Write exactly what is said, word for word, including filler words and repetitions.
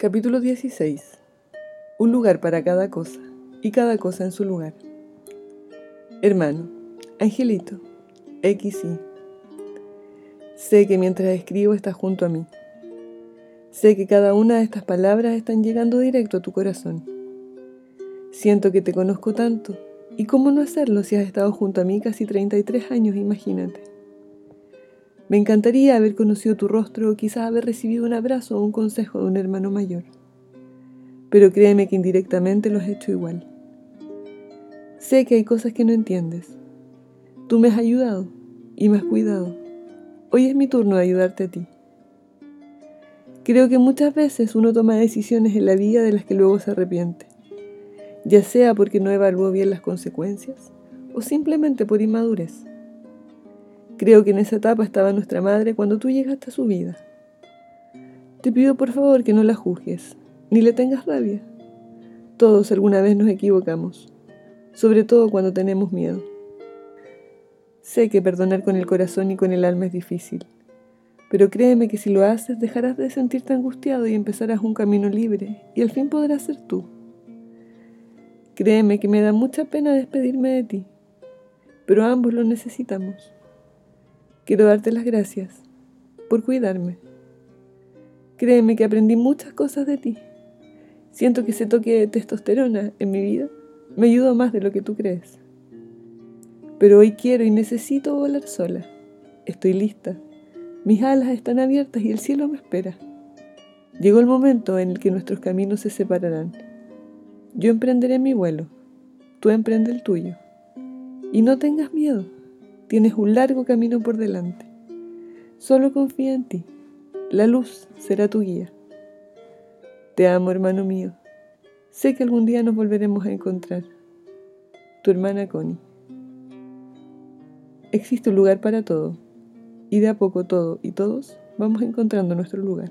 Capítulo dieciséis. Un lugar para cada cosa, y cada cosa en su lugar. Hermano, Angelito, equis i. Sé que mientras escribo estás junto a mí. Sé que cada una de estas palabras están llegando directo a tu corazón. Siento que te conozco tanto, y cómo no hacerlo si has estado junto a mí casi treinta y tres años, imagínate. Me encantaría haber conocido tu rostro o quizás haber recibido un abrazo o un consejo de un hermano mayor. Pero créeme que indirectamente lo has hecho igual. Sé que hay cosas que no entiendes. Tú me has ayudado y me has cuidado. Hoy es mi turno de ayudarte a ti. Creo que muchas veces uno toma decisiones en la vida de las que luego se arrepiente, ya sea porque no evaluó bien las consecuencias o simplemente por inmadurez. Creo que en esa etapa estaba nuestra madre cuando tú llegaste a su vida. Te pido por favor que no la juzgues, ni le tengas rabia. Todos alguna vez nos equivocamos, sobre todo cuando tenemos miedo. Sé que perdonar con el corazón y con el alma es difícil, pero créeme que si lo haces dejarás de sentirte angustiado y empezarás un camino libre, y al fin podrás ser tú. Créeme que me da mucha pena despedirme de ti, pero ambos lo necesitamos. Quiero darte las gracias por cuidarme. Créeme que aprendí muchas cosas de ti. Siento que ese toque de testosterona en mi vida me ayudó más de lo que tú crees. Pero hoy quiero y necesito volar sola. Estoy lista. Mis alas están abiertas y el cielo me espera. Llegó el momento en el que nuestros caminos se separarán. Yo emprenderé mi vuelo. Tú emprende el tuyo. Y no tengas miedo. Tienes un largo camino por delante. Solo confía en ti. La luz será tu guía. Te amo, hermano mío. Sé que algún día nos volveremos a encontrar. Tu hermana Connie. Existe un lugar para todo, y de a poco todo y todos vamos encontrando nuestro lugar.